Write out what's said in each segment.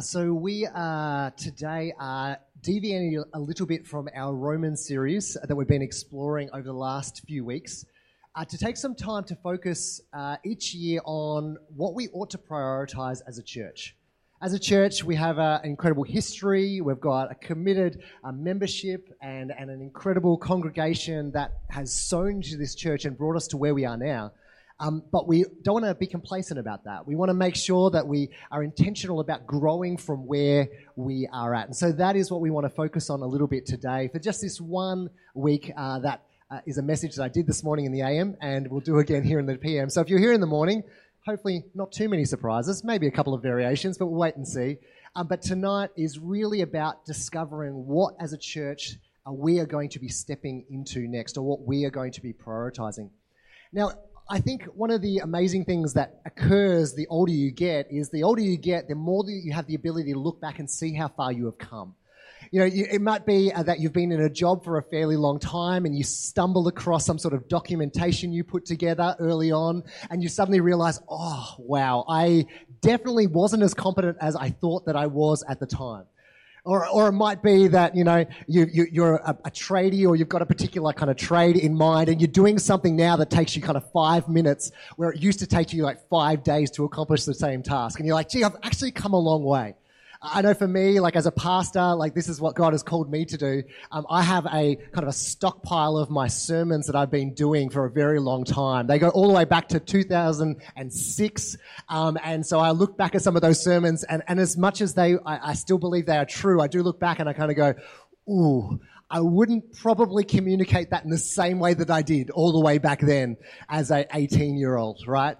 So we are today deviating a little bit from our Roman series that we've been exploring over the last few weeks to take some time to focus each year on what we ought to prioritize as a church. As a church, we have an incredible history. We've got a committed membership and an incredible congregation that has sown to this church and brought us to where we are now. But we don't want to be complacent about that. We want to make sure that we are intentional about growing from where we are at. And so that is what we want to focus on a little bit today for just this 1 week. That is a message that I did this morning in the AM and we'll do again here in the PM. So if you're here in the morning, hopefully not too many surprises, maybe a couple of variations, but we'll wait and see. But tonight is really about discovering what as a church we are going to be stepping into next or what we are going to be prioritizing. Now, I think one of the amazing things that occurs the older you get is the older you get, the more that you have the ability to look back and see how far you have come. You know, it might be that you've been in a job for a fairly long time and you stumble across some sort of documentation you put together early on and you suddenly realize, oh, wow, I definitely wasn't as competent as I thought that I was at the time. Or it might be that, you know, you're a tradie or you've got a particular kind of trade in mind and you're doing something now that takes you kind of 5 minutes where it used to take you like 5 days to accomplish the same task. And you're like, gee, I've actually come a long way. I know for me, like as a pastor, like this is what God has called me to do. I have a kind of a stockpile of my sermons that I've been doing for a very long time. They go all the way back to 2006. And so I look back at some of those sermons and as much as I still believe they are true, I do look back and I kind of go, ooh, I wouldn't probably communicate that in the same way that I did all the way back then as an 18-year-old, right?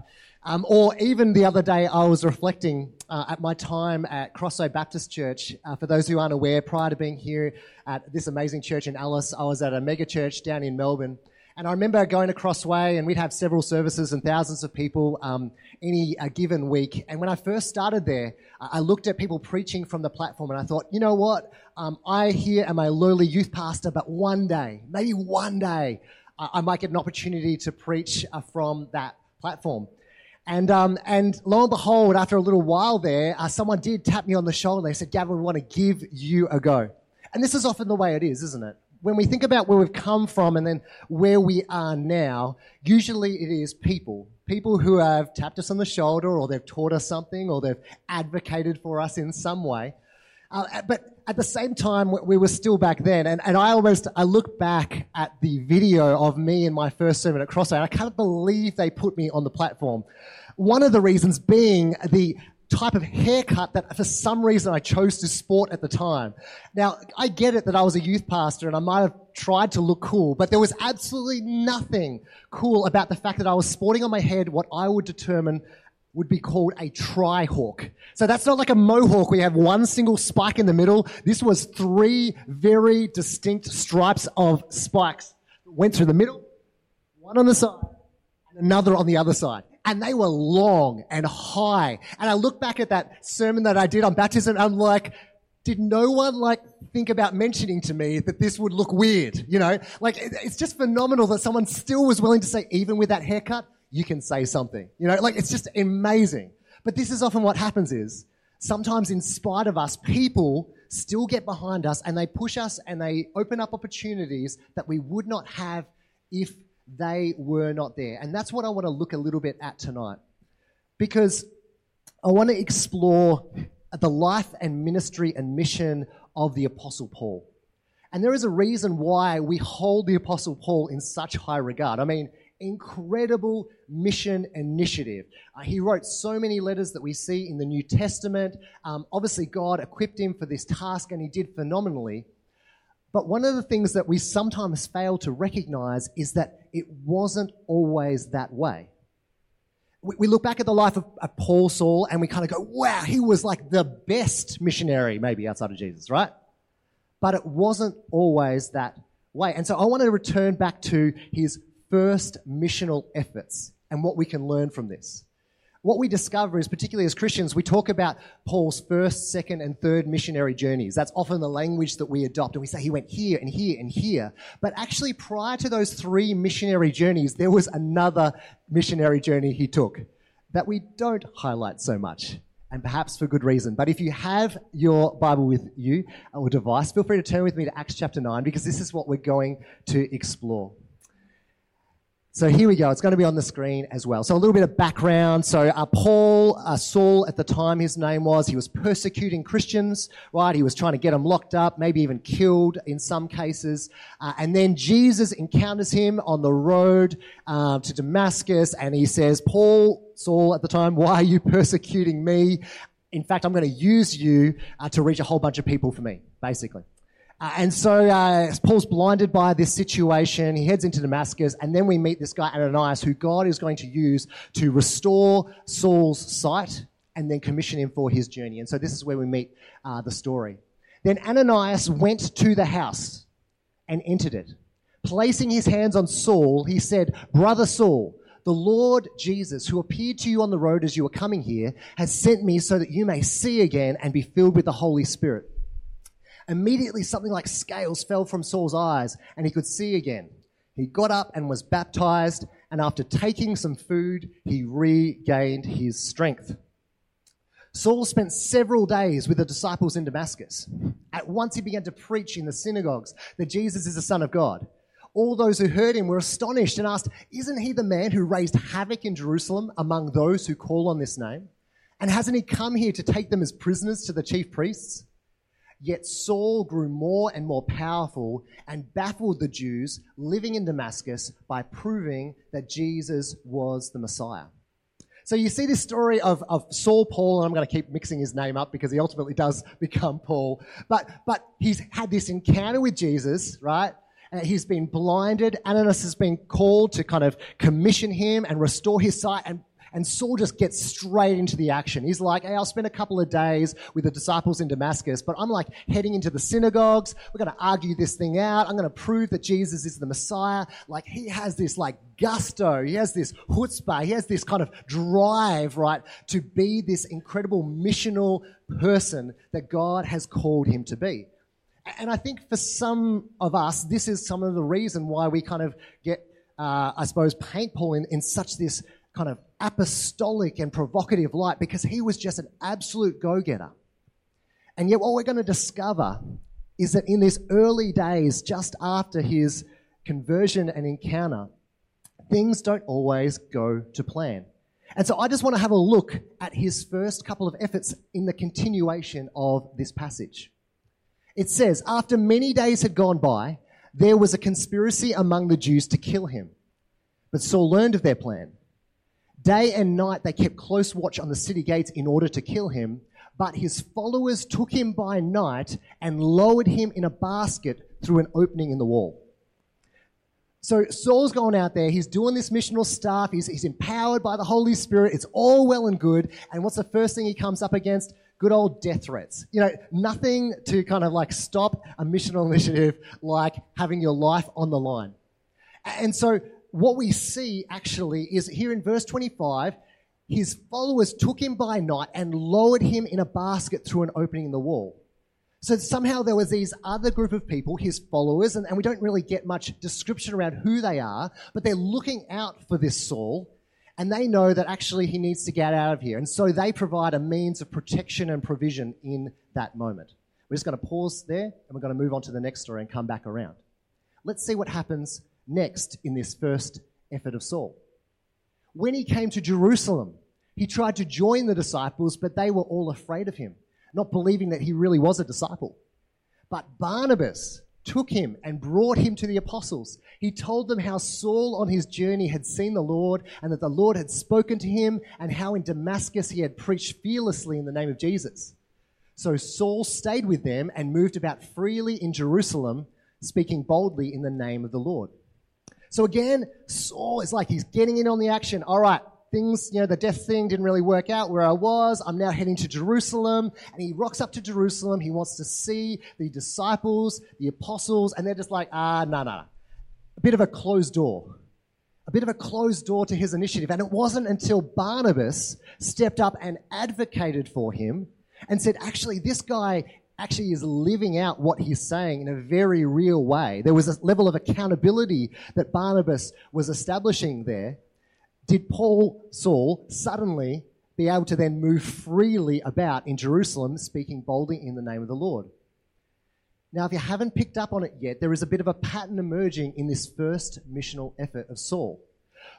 Or even the other day, I was reflecting at my time at Crossway Baptist Church. For those who aren't aware, prior to being here at this amazing church in Alice, I was at a mega church down in Melbourne. And I remember going to Crossway and we'd have several services and thousands of people any given week. And when I first started there, I looked at people preaching from the platform and I thought, you know what, I here am a lowly youth pastor, but one day, maybe one day, I might get an opportunity to preach from that platform. And lo and behold, after a little while there, someone did tap me on the shoulder. They said, Gavin, we want to give you a go. And this is often the way it is, isn't it? When we think about where we've come from and then where we are now, usually it is people who have tapped us on the shoulder or they've taught us something or they've advocated for us in some way. But at the same time, we were still back then. And I look back at the video of me in my first sermon at Crossway, and I can't believe they put me on the platform. One of the reasons being the type of haircut that for some reason I chose to sport at the time. Now, I get it that I was a youth pastor and I might have tried to look cool, but there was absolutely nothing cool about the fact that I was sporting on my head what I would determine would be called a trihawk. So that's not like a mohawk where you have one single spike in the middle. This was three very distinct stripes of spikes. Went through the middle, one on the side, and another on the other side. And they were long and high. And I look back at that sermon that I did on baptism, and I'm like, did no one think about mentioning to me that this would look weird? You know, like it's just phenomenal that someone still was willing to say, even with that haircut, you can say something. You know, like it's just amazing. But this is often what happens is sometimes in spite of us, people still get behind us and they push us and they open up opportunities that we would not have if they were not there. And that's what I want to look a little bit at tonight because I want to explore the life and ministry and mission of the Apostle Paul. And there is a reason why we hold the Apostle Paul in such high regard. I mean, incredible mission initiative. He wrote so many letters that we see in the New Testament. Obviously, God equipped him for this task and he did phenomenally. But one of the things that we sometimes fail to recognize is that it wasn't always that way. We look back at the life of Paul, Saul, and we kind of go, wow, he was like the best missionary maybe outside of Jesus, right? But it wasn't always that way. And so I want to return back to his first missional efforts and what we can learn from this. What we discover is, particularly as Christians, we talk about Paul's first, second, and third missionary journeys. That's often the language that we adopt, and we say he went here and here and here. But actually, prior to those three missionary journeys, there was another missionary journey he took that we don't highlight so much. and perhaps for good reason. But if you have your Bible with you or device, feel free to turn with me to Acts chapter 9, because this is what we're going to explore. So here we go. It's going to be on the screen as well. So a little bit of background. So Saul at the time, his name was, he was persecuting Christians, right? He was trying to get them locked up, maybe even killed in some cases. And then Jesus encounters him on the road to Damascus, and he says, Saul at the time, why are you persecuting me? In fact, I'm going to use you to reach a whole bunch of people for me, basically. And so Paul's blinded by this situation. He heads into Damascus, and then we meet this guy, Ananias, who God is going to use to restore Saul's sight and then commission him for his journey. And so this is where we meet the story. Then Ananias went to the house and entered it. Placing his hands on Saul, he said, "Brother Saul, the Lord Jesus, who appeared to you on the road as you were coming here, has sent me so that you may see again and be filled with the Holy Spirit." Immediately, something like scales fell from Saul's eyes, and he could see again. He got up and was baptized, and after taking some food, he regained his strength. Saul spent several days with the disciples in Damascus. At once, he began to preach in the synagogues that Jesus is the Son of God. All those who heard him were astonished and asked, "Isn't he the man who raised havoc in Jerusalem among those who call on this name? And hasn't he come here to take them as prisoners to the chief priests?" Yet Saul grew more and more powerful and baffled the Jews living in Damascus by proving that Jesus was the Messiah. So you see this story of Saul, Paul, and I'm going to keep mixing his name up because he ultimately does become Paul. But he's had this encounter with Jesus, right? He's been blinded. Ananias has been called to kind of commission him and restore his sight, and Saul just gets straight into the action. He's like, "Hey, I'll spend a couple of days with the disciples in Damascus, but I'm like heading into the synagogues. We're going to argue this thing out. I'm going to prove that Jesus is the Messiah." Like, he has this like gusto. He has this chutzpah. He has this kind of drive, right, to be this incredible missional person that God has called him to be. And I think for some of us, this is some of the reason why we kind of get, paint Paul in such this kind of apostolic and provocative light, because he was just an absolute go-getter. And yet what we're going to discover is that in these early days, just after his conversion and encounter, things don't always go to plan. And so I just want to have a look at his first couple of efforts in the continuation of this passage. It says, "After many days had gone by, there was a conspiracy among the Jews to kill him. But Saul learned of their plan. Day and night they kept close watch on the city gates in order to kill him, but his followers took him by night and lowered him in a basket through an opening in the wall." So Saul's going out there, he's doing this missional stuff, he's empowered by the Holy Spirit, it's all well and good, and what's the first thing he comes up against? Good old death threats. You know, nothing to kind of like stop a missional initiative like having your life on the line. And so what we see actually is here in verse 25, his followers took him by night and lowered him in a basket through an opening in the wall. So somehow there was these other group of people, his followers, and we don't really get much description around who they are, but they're looking out for this Saul, and they know that actually he needs to get out of here. And so they provide a means of protection and provision in that moment. We're just going to pause there, and we're going to move on to the next story and come back around. Let's see what happens next in this first effort of Saul. "When he came to Jerusalem, he tried to join the disciples, but they were all afraid of him, not believing that he really was a disciple. But Barnabas took him and brought him to the apostles. He told them how Saul on his journey had seen the Lord, and that the Lord had spoken to him, and how in Damascus he had preached fearlessly in the name of Jesus. So Saul stayed with them and moved about freely in Jerusalem, speaking boldly in the name of the Lord." So again, Saul is like, he's getting in on the action. All right, things, the death thing didn't really work out where I was. I'm now heading to Jerusalem. And he rocks up to Jerusalem. He wants to see the disciples, the apostles, and they're just like, no. A bit of a closed door to his initiative. And it wasn't until Barnabas stepped up and advocated for him and said, actually, this guy actually is living out what he's saying in a very real way. There was a level of accountability that Barnabas was establishing there. Did Saul suddenly be able to then move freely about in Jerusalem, speaking boldly in the name of the Lord. Now, if you haven't picked up on it yet, there is a bit of a pattern emerging in this first missional effort of Saul.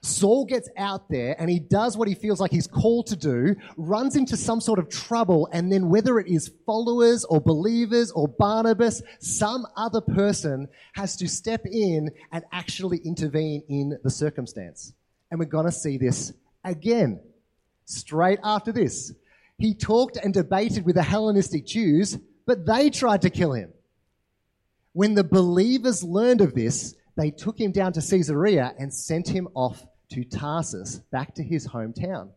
Saul gets out there and he does what he feels like he's called to do, runs into some sort of trouble, and then whether it is followers or believers or Barnabas, some other person has to step in and actually intervene in the circumstance. And we're going to see this again, straight after this. He talked and debated with the Hellenistic Jews, but they tried to kill him. When the believers learned of this, they took him down to Caesarea and sent him off to Tarsus, back to his hometown.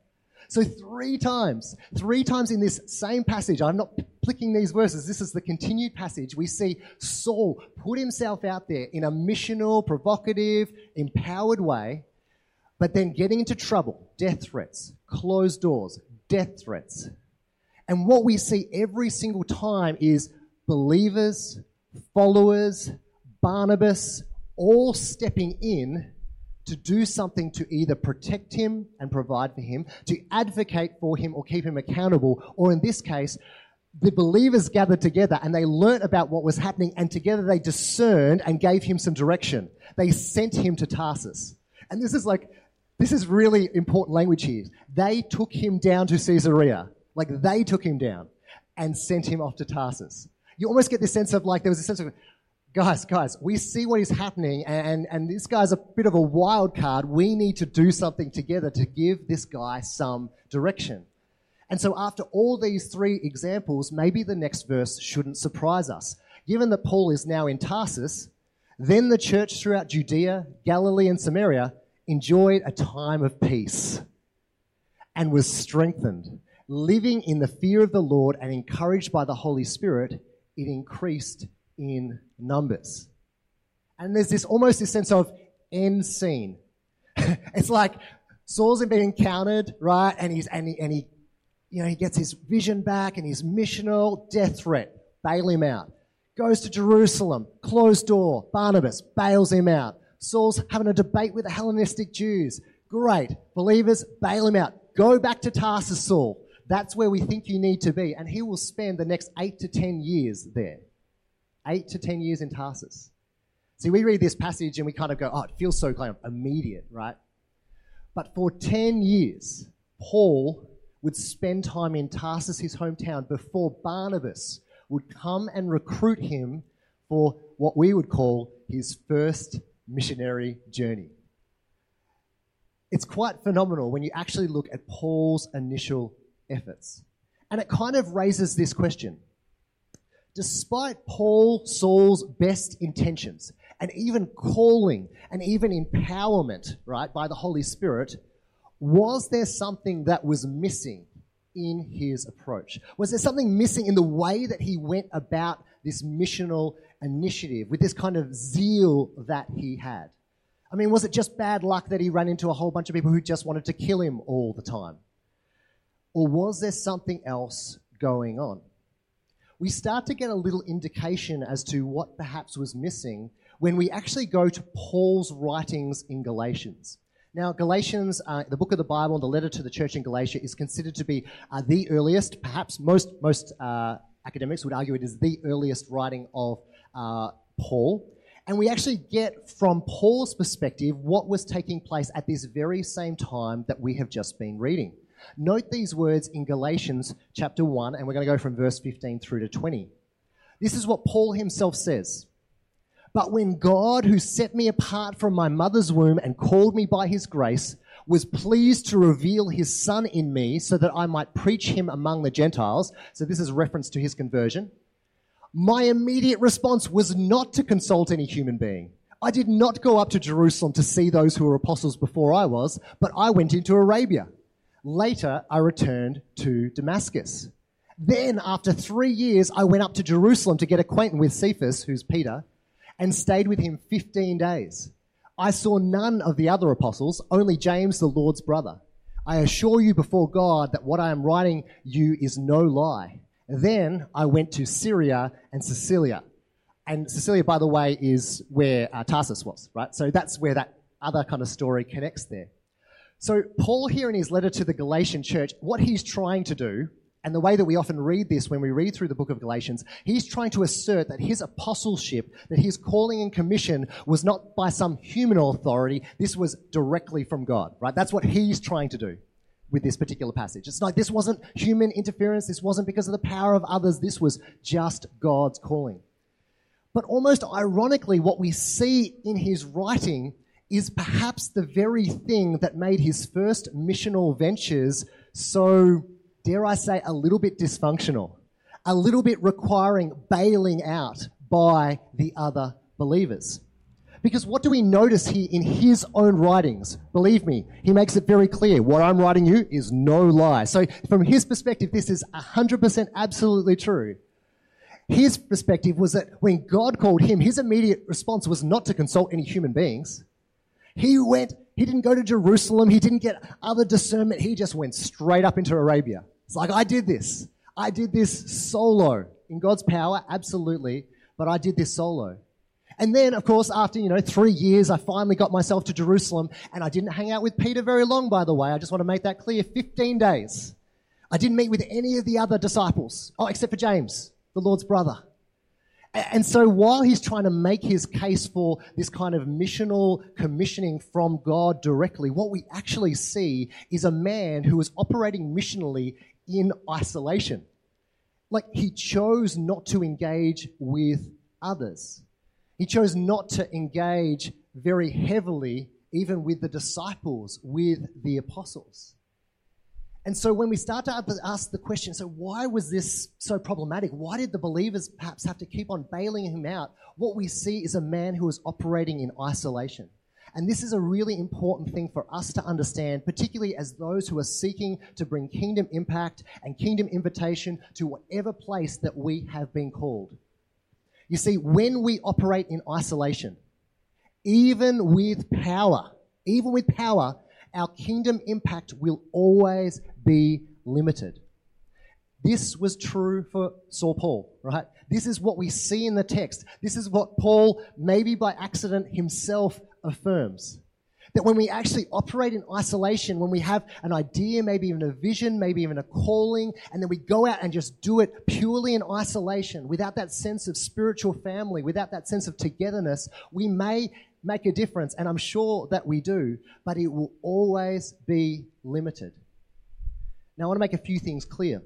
So three times in this same passage, I'm not picking these verses, this is the continued passage, we see Saul put himself out there in a missional, provocative, empowered way, but then getting into trouble, death threats, closed doors, death threats. And what we see every single time is believers, followers, Barnabas, all stepping in to do something to either protect him and provide for him, to advocate for him or keep him accountable, or in this case, the believers gathered together and they learnt about what was happening and together they discerned and gave him some direction. They sent him to Tarsus. And this is really important language here. They took him down to Caesarea. Like, they took him down and sent him off to Tarsus. You almost get this sense of, like, there was a sense of, guys, we see what is happening, and this guy's a bit of a wild card. We need to do something together to give this guy some direction. And so after all these three examples, maybe the next verse shouldn't surprise us. Given that Paul is now in Tarsus, then the church throughout Judea, Galilee, and Samaria enjoyed a time of peace and was strengthened. Living in the fear of the Lord and encouraged by the Holy Spirit, it increased in numbers. And there's this sense of end scene. It's like Saul's been encountered, right? And he gets his vision back and his missional death threat, bail him out. Goes to Jerusalem, closed door, Barnabas bails him out. Saul's having a debate with the Hellenistic Jews. Great, believers, bail him out. Go back to Tarsus, Saul. That's where we think you need to be. And he will spend the next 8 to 10 years there. 8 to 10 years in Tarsus. See, we read this passage and we kind of go, oh, it feels so kind of immediate, right? But for 10 years, Paul would spend time in Tarsus, his hometown, before Barnabas would come and recruit him for what we would call his first missionary journey. It's quite phenomenal when you actually look at Paul's initial efforts. And it kind of raises this question. Despite Saul's best intentions and even calling and even empowerment, right, by the Holy Spirit, was there something that was missing in his approach? Was there something missing in the way that he went about this missional initiative with this kind of zeal that he had? I mean, was it just bad luck that he ran into a whole bunch of people who just wanted to kill him all the time? Or was there something else going on? We start to get a little indication as to what perhaps was missing when we actually go to Paul's writings in Galatians. Now, Galatians, the book of the Bible, the letter to the church in Galatia, is considered to be the earliest, perhaps most academics would argue it is the earliest writing of Paul. And we actually get from Paul's perspective what was taking place at this very same time that we have just been reading. Note these words in Galatians chapter 1, and we're going to go from verse 15 through to 20. This is what Paul himself says. But when God, who set me apart from my mother's womb and called me by his grace, was pleased to reveal his Son in me so that I might preach him among the Gentiles, so this is reference to his conversion, my immediate response was not to consult any human being. I did not go up to Jerusalem to see those who were apostles before I was, but I went into Arabia. Later, I returned to Damascus. Then, after 3 years, I went up to Jerusalem to get acquainted with Cephas, who's Peter, and stayed with him 15 days. I saw none of the other apostles, only James, the Lord's brother. I assure you before God that what I am writing you is no lie. Then I went to Syria and Cilicia. And Cilicia, by the way, is where Tarsus was, right? So that's where that other kind of story connects there. So Paul here in his letter to the Galatian church, what he's trying to do, and the way that we often read this when we read through the book of Galatians, he's trying to assert that his apostleship, that his calling and commission was not by some human authority. This was directly from God, right? That's what he's trying to do with this particular passage. It's like this wasn't human interference. This wasn't because of the power of others. This was just God's calling. But almost ironically, what we see in his writing is perhaps the very thing that made his first missional ventures so, dare I say, a little bit dysfunctional, a little bit requiring bailing out by the other believers. Because what do we notice here in his own writings? Believe me, he makes it very clear. What I'm writing you is no lie. So from his perspective, this is 100% absolutely true. His perspective was that when God called him, his immediate response was not to consult any human beings. He didn't go to Jerusalem. He didn't get other discernment. He just went straight up into Arabia. It's like, I did this. I did this solo. In God's power, absolutely, but I did this solo. And then, of course, after, 3 years, I finally got myself to Jerusalem, and I didn't hang out with Peter very long, by the way. I just want to make that clear. 15 days. I didn't meet with any of the other disciples, except for James, the Lord's brother. And so while he's trying to make his case for this kind of missional commissioning from God directly, what we actually see is a man who is operating missionally in isolation. Like, he chose not to engage with others. He chose not to engage very heavily even with the disciples, with the apostles. And so when we start to ask the question, so why was this so problematic? Why did the believers perhaps have to keep on bailing him out? What we see is a man who is operating in isolation. And this is a really important thing for us to understand, particularly as those who are seeking to bring kingdom impact and kingdom invitation to whatever place that we have been called. You see, when we operate in isolation, even with power, our kingdom impact will always be limited. This was true for Saul Paul, right? This is what we see in the text. This is what Paul, maybe by accident himself, affirms. That when we actually operate in isolation, when we have an idea, maybe even a vision, maybe even a calling, and then we go out and just do it purely in isolation, without that sense of spiritual family, without that sense of togetherness, we may make a difference, and I'm sure that we do, but it will always be limited. Now, I want to make a few things clear.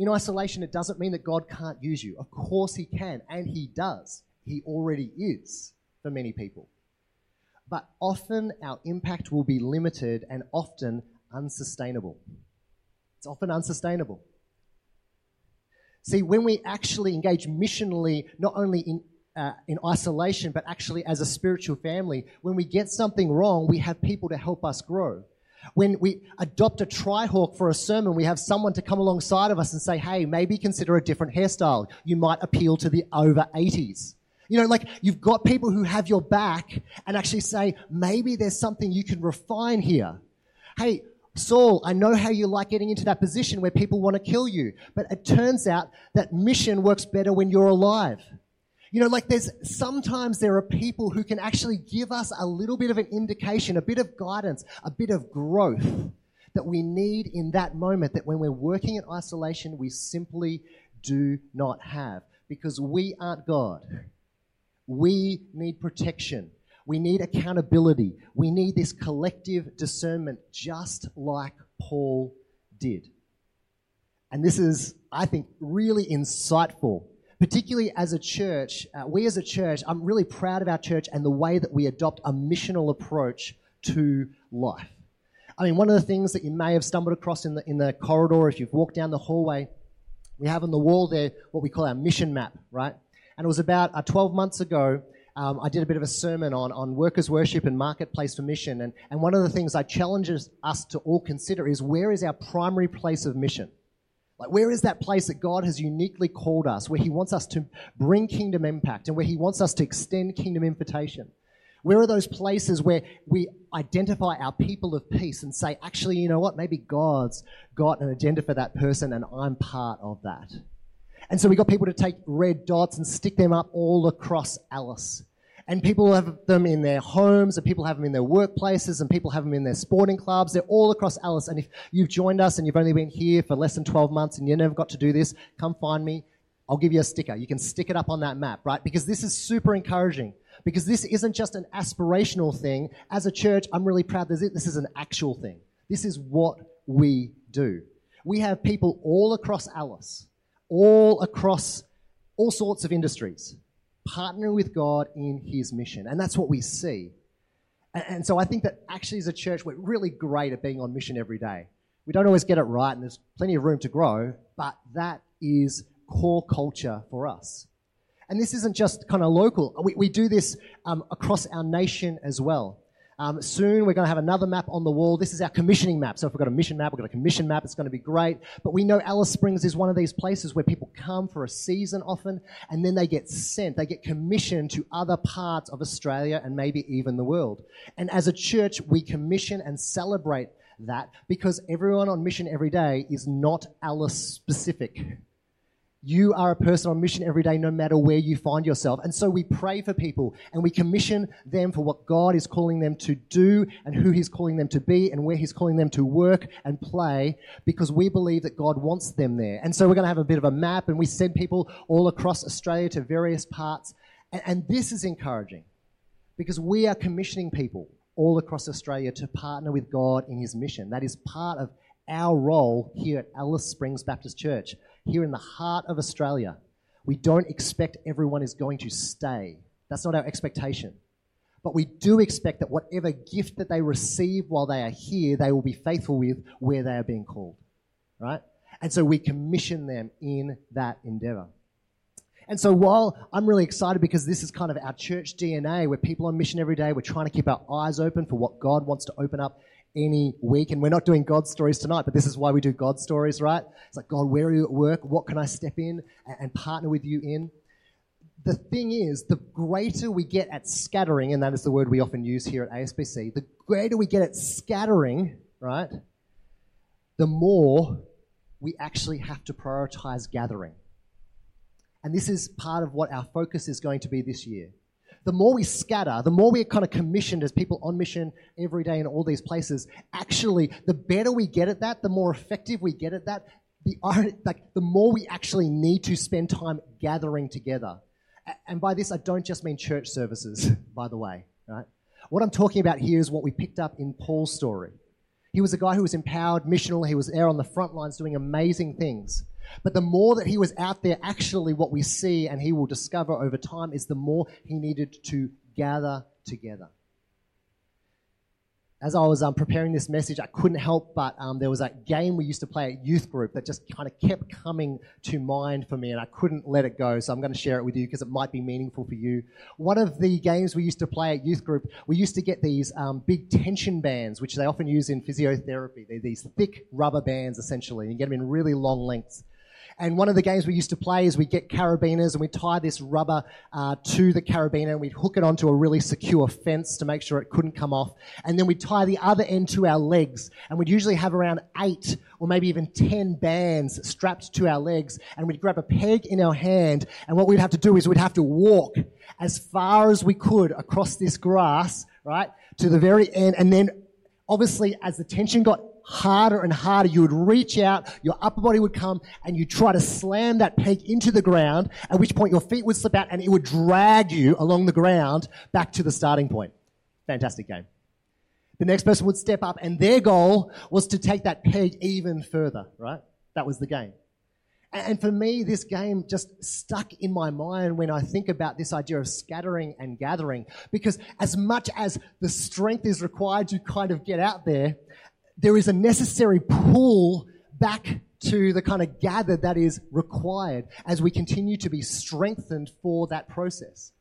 In isolation, it doesn't mean that God can't use you. Of course he can, and he does. He already is for many people. But often our impact will be limited and often unsustainable. It's often unsustainable. See, when we actually engage missionally, not only in isolation, but actually as a spiritual family, when we get something wrong, we have people to help us grow. When we adopt a trihawk for a sermon, we have someone to come alongside of us and say, hey, maybe consider a different hairstyle. You might appeal to the over 80s. You've got people who have your back and actually say, maybe there's something you can refine here. Hey, Saul, I know how you like getting into that position where people want to kill you, but it turns out that mission works better when you're alive. Sometimes there are people who can actually give us a little bit of an indication, a bit of guidance, a bit of growth that we need in that moment that when we're working in isolation, we simply do not have because we aren't God. We need protection. We need accountability. We need this collective discernment just like Paul did. And this is, I think, really insightful. Particularly as a church, I'm really proud of our church and the way that we adopt a missional approach to life. I mean, one of the things that you may have stumbled across in the corridor, if you've walked down the hallway, we have on the wall there what we call our mission map, right? And it was about 12 months ago, I did a bit of a sermon on workers' worship and marketplace for mission. And one of the things I challenge us to all consider is, where is our primary place of mission? Where is that place that God has uniquely called us, where he wants us to bring kingdom impact and where he wants us to extend kingdom invitation? Where are those places where we identify our people of peace and say, actually, you know what, maybe God's got an agenda for that person and I'm part of that? And so we got people to take red dots and stick them up all across Alice. And people have them in their homes, and people have them in their workplaces, and people have them in their sporting clubs. They're all across Alice. And if you've joined us and you've only been here for less than 12 months and you never got to do this, come find me. I'll give you a sticker. You can stick it up on that map, right? Because this is super encouraging. Because this isn't just an aspirational thing. As a church, I'm really proud that this is an actual thing. This is what we do. We have people all across Alice, all across all sorts of industries, partnering with God in his mission. And that's what we see. And so I think that actually as a church, we're really great at being on mission every day. We don't always get it right, and there's plenty of room to grow, but that is core culture for us. And this isn't just kind of local. We do this across our nation as well. Soon we're going to have another map on the wall. This is our commissioning map. So if we've got a mission map, we've got a commission map. It's going to be great. But we know Alice Springs is one of these places where people come for a season often, and then they get sent. They get commissioned to other parts of Australia and maybe even the world. And as a church, we commission and celebrate that because everyone on mission every day is not Alice specific. You are a person on mission every day, no matter where you find yourself. And so we pray for people and we commission them for what God is calling them to do and who he's calling them to be and where he's calling them to work and play, because we believe that God wants them there. And so we're going to have a bit of a map, and we send people all across Australia to various parts. And this is encouraging because we are commissioning people all across Australia to partner with God in his mission. That is part of our role here at Alice Springs Baptist Church. Here in the heart of Australia, we don't expect everyone is going to stay. That's not our expectation. But we do expect that whatever gift that they receive while they are here, they will be faithful with where they are being called, right? And so we commission them in that endeavor. And so while I'm really excited because this is kind of our church DNA, we're people on mission every day, we're trying to keep our eyes open for what God wants to open up any week. And we're not doing God stories tonight, but this is why we do God stories, right? It's like, God, where are you at work? What can I step in and partner with you in? The thing is, the greater we get at scattering, and that is the word we often use here at ASBC, the greater we get at scattering, right, the more we actually have to prioritize gathering. And this is part of what our focus is going to be this year. The more we scatter, the more we're kind of commissioned as people on mission every day in all these places, actually, the better we get at that, the more effective we get at that, the more we actually need to spend time gathering together. And by this, I don't just mean church services, by the way, right? What I'm talking about here is what we picked up in Paul's story. He was a guy who was empowered, missional. He was there on the front lines doing amazing things. But the more that he was out there, actually what we see and he will discover over time is the more he needed to gather together. As I was preparing this message, I couldn't help but there was a game we used to play at youth group that just kind of kept coming to mind for me, and I couldn't let it go, so I'm going to share it with you because it might be meaningful for you. One of the games we used to play at youth group, we used to get these big tension bands, which they often use in physiotherapy. They're these thick rubber bands, essentially, and you get them in really long lengths. And one of the games we used to play is we'd get carabiners and we'd tie this rubber to the carabiner, and we'd hook it onto a really secure fence to make sure it couldn't come off. And then we'd tie the other end to our legs, and we'd usually have around 8 or maybe even 10 bands strapped to our legs, and we'd grab a peg in our hand, and what we'd have to do is we'd have to walk as far as we could across this grass, right, to the very end. And then obviously as the tension got harder and harder, you would reach out, your upper body would come, and you'd try to slam that peg into the ground, at which point your feet would slip out and it would drag you along the ground back to the starting point. Fantastic game. The next person would step up, and their goal was to take that peg even further, right? That was the game. And for me, this game just stuck in my mind when I think about this idea of scattering and gathering, because as much as the strength is required to kind of get out there, there is a necessary pull back to the kind of gather that is required as we continue to be strengthened for that process.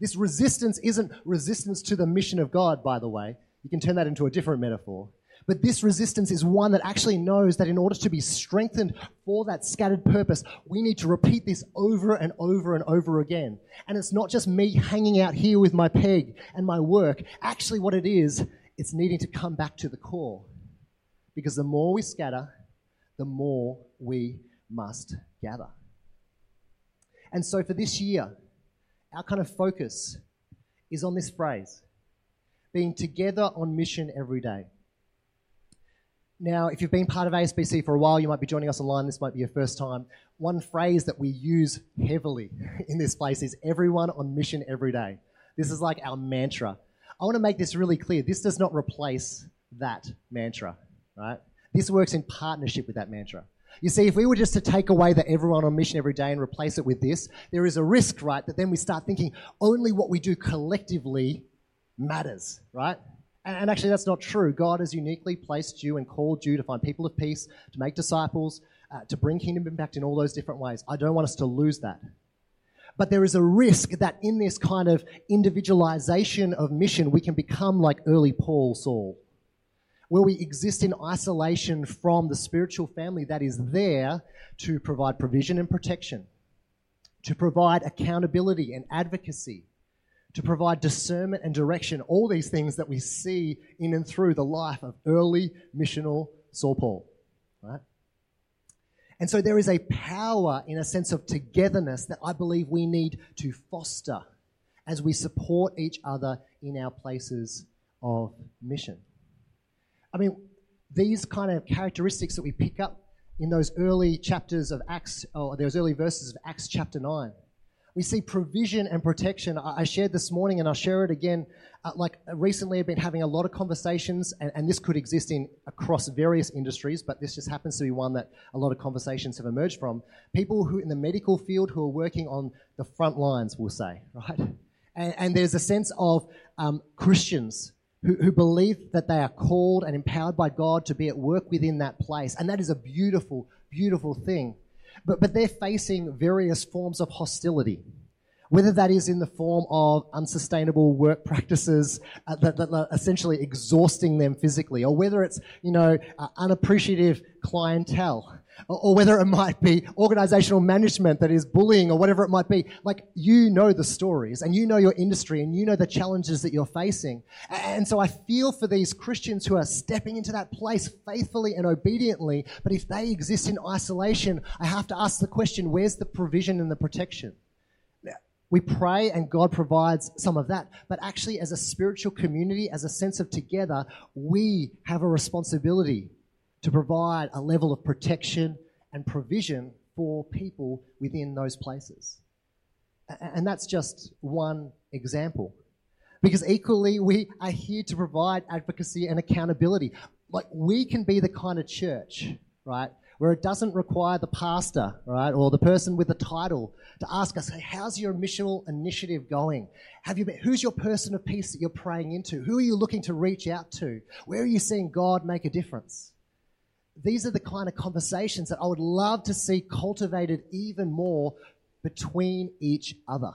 This resistance isn't resistance to the mission of God, by the way. You can turn that into a different metaphor. But this resistance is one that actually knows that in order to be strengthened for that scattered purpose, we need to repeat this over and over and over again. And it's not just me hanging out here with my peg and my work. Actually, what it is, it's needing to come back to the core. Because the more we scatter, the more we must gather. And so for this year, our kind of focus is on this phrase, being together on mission every day. Now, if you've been part of ASBC for a while, you might be joining us online. This might be your first time. One phrase that we use heavily in this place is everyone on mission every day. This is like our mantra. I want to make this really clear. This does not replace that mantra, right? This works in partnership with that mantra. You see, if we were just to take away the everyone on mission every day and replace it with this, there is a risk, right, that then we start thinking only what we do collectively matters, right? And actually, that's not true. God has uniquely placed you and called you to find people of peace, to make disciples, to bring kingdom impact in all those different ways. I don't want us to lose that. But there is a risk that in this kind of individualization of mission, we can become like early Paul, Saul, where we exist in isolation from the spiritual family that is there to provide provision and protection, to provide accountability and advocacy, to provide discernment and direction, all these things that we see in and through the life of early missional Saul Paul, right? And so there is a power in a sense of togetherness that I believe we need to foster as we support each other in our places of mission. I mean, these kind of characteristics that we pick up in those early chapters of Acts, or those early verses of Acts chapter 9, we see provision and protection. I shared this morning, and I'll share it again, like recently I've been having a lot of conversations, and this could exist in across various industries, but this just happens to be one that a lot of conversations have emerged from. People who in the medical field who are working on the front lines, we'll say, right? And there's a sense of Christians who believe that they are called and empowered by God to be at work within that place, and that is a beautiful, beautiful thing. But they're facing various forms of hostility, whether that is in the form of unsustainable work practices that are essentially exhausting them physically, or whether it's, you know, unappreciative clientele, or whether it might be organizational management that is bullying, or whatever it might be. Like, you know the stories, and you know your industry, and you know the challenges that you're facing. And so I feel for these Christians who are stepping into that place faithfully and obediently, but if they exist in isolation, I have to ask the question, where's the provision and the protection? We pray and God provides some of that, but actually as a spiritual community, as a sense of together, we have a responsibility to provide a level of protection and provision for people within those places. And that's just one example, because equally we are here to provide advocacy and accountability. Like, we can be the kind of church, right, where it doesn't require the pastor, right, or the person with the title to ask us, hey, how's your missional initiative going? Who's your person of peace that you're praying into? Who are you looking to reach out to? Where are you seeing God make a difference? These are the kind of conversations that I would love to see cultivated even more between each other.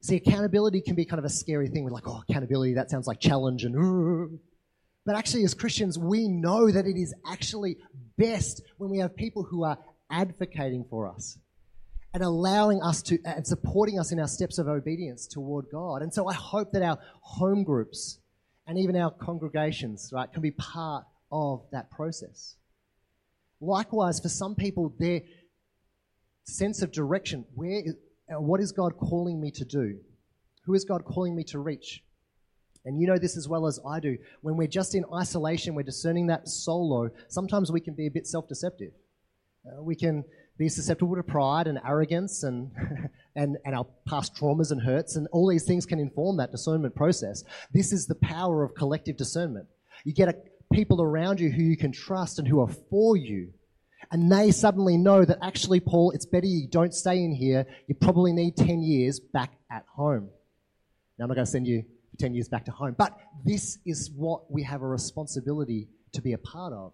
See, accountability can be kind of a scary thing. We're like, oh, accountability, that sounds like challenge and ooh. But actually, as Christians, we know that it is actually best when we have people who are advocating for us and allowing us to, and supporting us in our steps of obedience toward God. And so I hope that our home groups and even our congregations, right, can be part of that process. Likewise, for some people, their sense of direction, what is God calling me to do? Who is God calling me to reach? And you know this as well as I do. When we're just in isolation, we're discerning that solo, sometimes we can be a bit self-deceptive. We can be susceptible to pride and arrogance and our past traumas and hurts, and all these things can inform that discernment process. This is the power of collective discernment. You get people around you who you can trust and who are for you, and they suddenly know that actually, Paul, it's better you don't stay in here. You probably need 10 years back at home. Now, I'm not going to send you 10 years back to home. But this is what we have a responsibility to be a part of,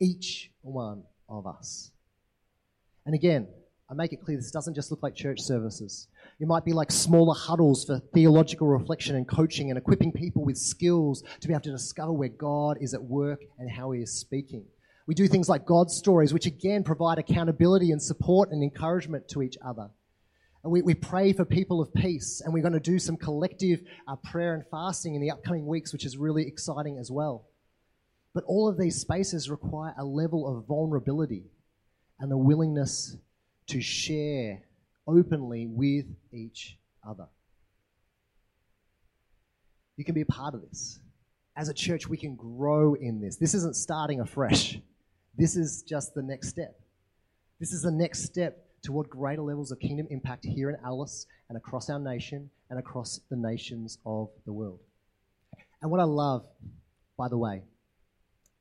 each one of us. And again, I make it clear, this doesn't just look like church services. It might be like smaller huddles for theological reflection and coaching and equipping people with skills to be able to discover where God is at work and how he is speaking. We do things like God stories, which again provide accountability and support and encouragement to each other. And we pray for people of peace, and we're going to do some collective prayer and fasting in the upcoming weeks, which is really exciting as well. But all of these spaces require a level of vulnerability and the willingness to share openly with each other. You can be a part of this. As a church, we can grow in this. This isn't starting afresh. This is just the next step. This is the next step toward greater levels of kingdom impact here in Alice and across our nation and across the nations of the world. And what I love, by the way,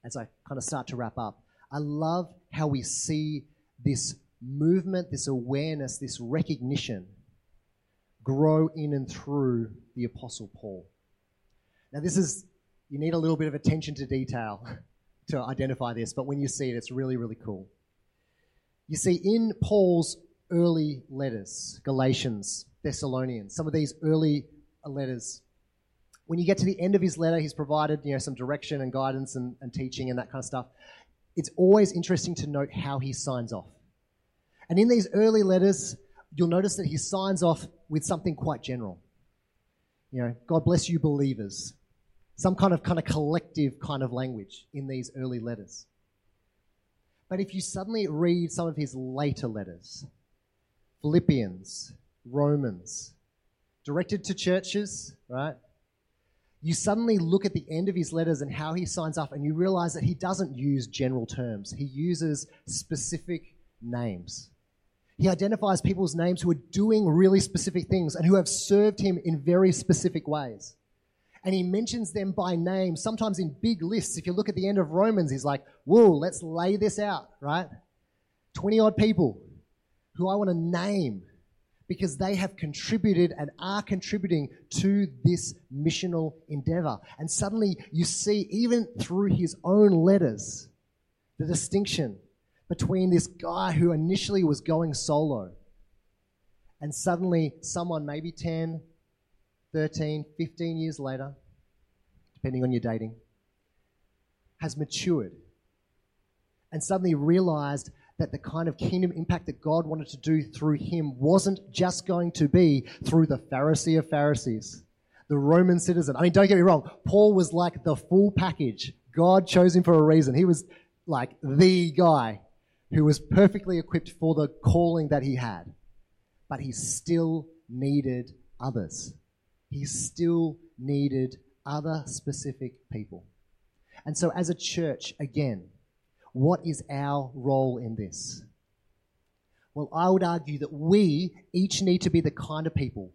as I kind of start to wrap up, I love how we see this movement, this awareness, this recognition grow in and through the Apostle Paul. Now this is, you need a little bit of attention to detail to identify this, but when you see it, it's really, really cool. You see, in Paul's early letters, Galatians, Thessalonians, some of these early letters, when you get to the end of his letter, he's provided, you know, some direction and guidance and teaching and that kind of stuff. It's always interesting to note how he signs off. And in these early letters, you'll notice that he signs off with something quite general. You know, God bless you believers. Some kind of collective kind of language in these early letters. But if you suddenly read some of his later letters, Philippians, Romans, directed to churches, right? You suddenly look at the end of his letters and how he signs off, and you realize that he doesn't use general terms. He uses specific names. He identifies people's names who are doing really specific things and who have served him in very specific ways. And he mentions them by name, sometimes in big lists. If you look at the end of Romans, he's like, whoa, let's lay this out, right? 20-odd people who I want to name because they have contributed and are contributing to this missional endeavor. And suddenly you see, even through his own letters, the distinction between this guy who initially was going solo and suddenly someone maybe 10, 13, 15 years later, depending on your dating, has matured and suddenly realized that the kind of kingdom impact that God wanted to do through him wasn't just going to be through the Pharisee of Pharisees, the Roman citizen. I mean, don't get me wrong, Paul was like the full package. God chose him for a reason. He was like the guy who was perfectly equipped for the calling that he had, but he still needed others. He still needed other specific people. And so as a church, again, what is our role in this? Well, I would argue that we each need to be the kind of people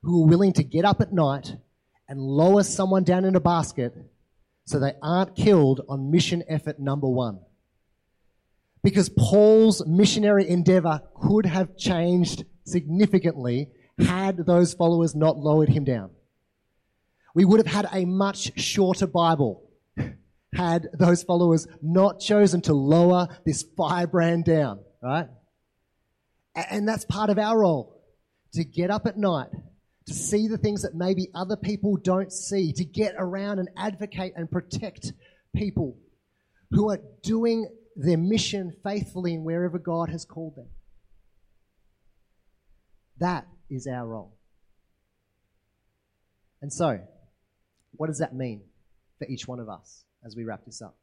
who are willing to get up at night and lower someone down in a basket so they aren't killed on mission effort number one. Because Paul's missionary endeavor could have changed significantly had those followers not lowered him down. We would have had a much shorter Bible had those followers not chosen to lower this firebrand down, right? And that's part of our role, to get up at night, to see the things that maybe other people don't see, to get around and advocate and protect people who are doing their mission faithfully in wherever God has called them. That is our role. And so, what does that mean for each one of us as we wrap this up?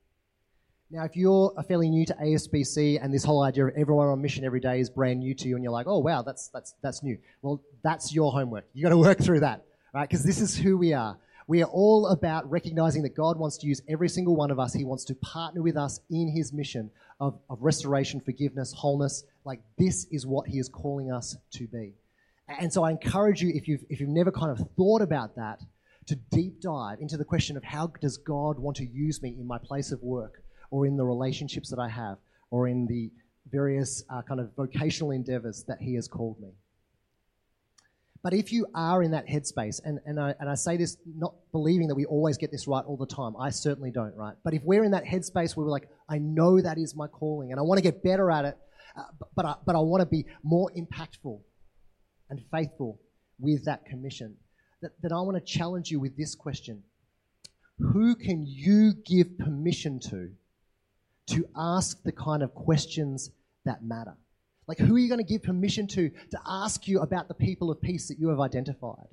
Now, if you're fairly new to ASBC and this whole idea of everyone on mission every day is brand new to you and you're like, oh, wow, that's new. Well, that's your homework. You've got to work through that, right? Because this is who we are. We are all about recognizing that God wants to use every single one of us. He wants to partner with us in his mission of restoration, forgiveness, wholeness. Like, this is what he is calling us to be. And so I encourage you, if you've never kind of thought about that, to deep dive into the question of how does God want to use me in my place of work or in the relationships that I have or in the various kind of vocational endeavors that he has called me. But if you are in that headspace, and I say this not believing that we always get this right all the time. I certainly don't, right? But if we're in that headspace where we're like, I know that is my calling and I want to get better at it, but I want to be more impactful and faithful with that commission, that I want to challenge you with this question. Who can you give permission to ask the kind of questions that matter? Like, who are you going to give permission to ask you about the people of peace that you have identified?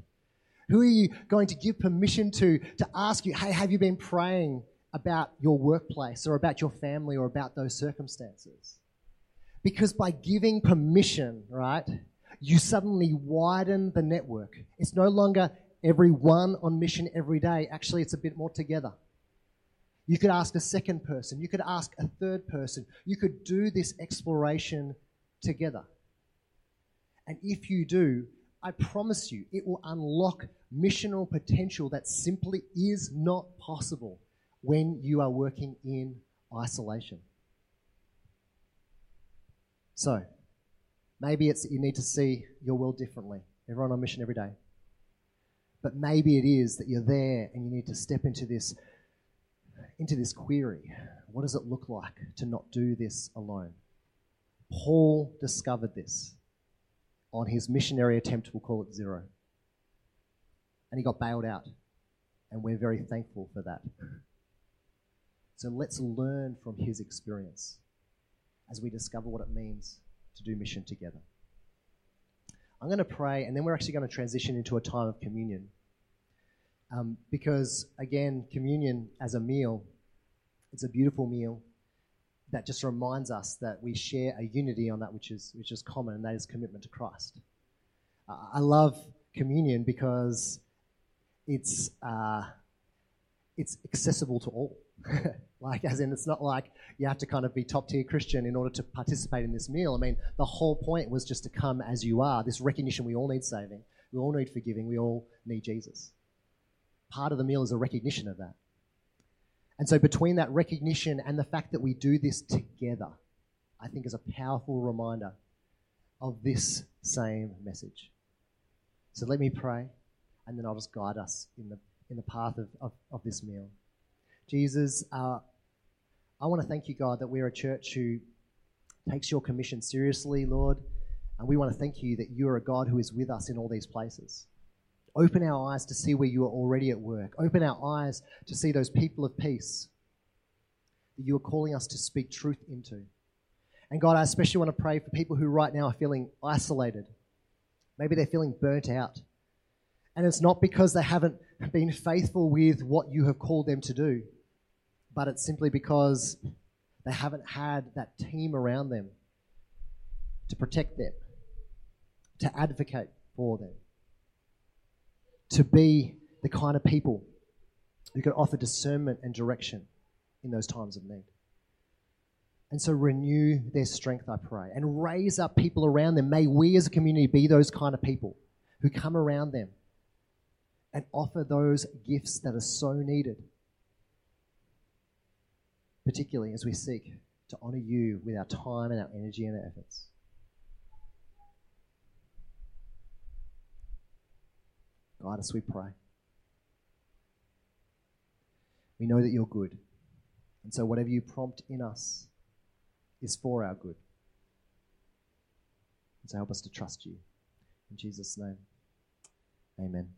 Who are you going to give permission to ask you, hey, have you been praying about your workplace or about your family or about those circumstances? Because by giving permission, right, you suddenly widen the network. It's no longer Everyone on mission every day. Actually, it's a bit more together. You could ask a second person. You could ask a third person. You could do this exploration together. And if you do, I promise you, it will unlock missional potential that simply is not possible when you are working in isolation. So, maybe it's that you need to see your world differently. Everyone on mission every day. But maybe it is that you're there and you need to step into this query. What does it look like to not do this alone? Paul discovered this on his missionary attempt, we'll call it zero. And he got bailed out. And we're very thankful for that. So let's learn from his experience as we discover what it means to do mission together. I'm going to pray, and then we're actually going to transition into a time of communion. Because, again, communion as a meal, it's a beautiful meal that just reminds us that we share a unity on that which is common, and that is commitment to Christ. I love communion because it's accessible to all. Like, as in, it's not like you have to kind of be top-tier Christian in order to participate in this meal. I mean, the whole point was just to come as you are, this recognition we all need saving, we all need forgiving, we all need Jesus. Part of the meal is a recognition of that. And so between that recognition and the fact that we do this together, I think is a powerful reminder of this same message. So let me pray, and then I'll just guide us in the path of this meal. Jesus, I want to thank you, God, that we're a church who takes your commission seriously, Lord. And we want to thank you that you're a God who is with us in all these places. Open our eyes to see where you are already at work. Open our eyes to see those people of peace that you are calling us to speak truth into. And God, I especially want to pray for people who right now are feeling isolated. Maybe they're feeling burnt out. And it's not because they haven't been faithful with what you have called them to do, but it's simply because they haven't had that team around them to protect them, to advocate for them, to be the kind of people who can offer discernment and direction in those times of need. And so renew their strength, I pray, and raise up people around them. May we as a community be those kind of people who come around them and offer those gifts that are so needed, particularly as we seek to honour you with our time and our energy and our efforts. Guide us, we pray. We know that you're good, and so whatever you prompt in us is for our good. And so help us to trust you. In Jesus' name, amen.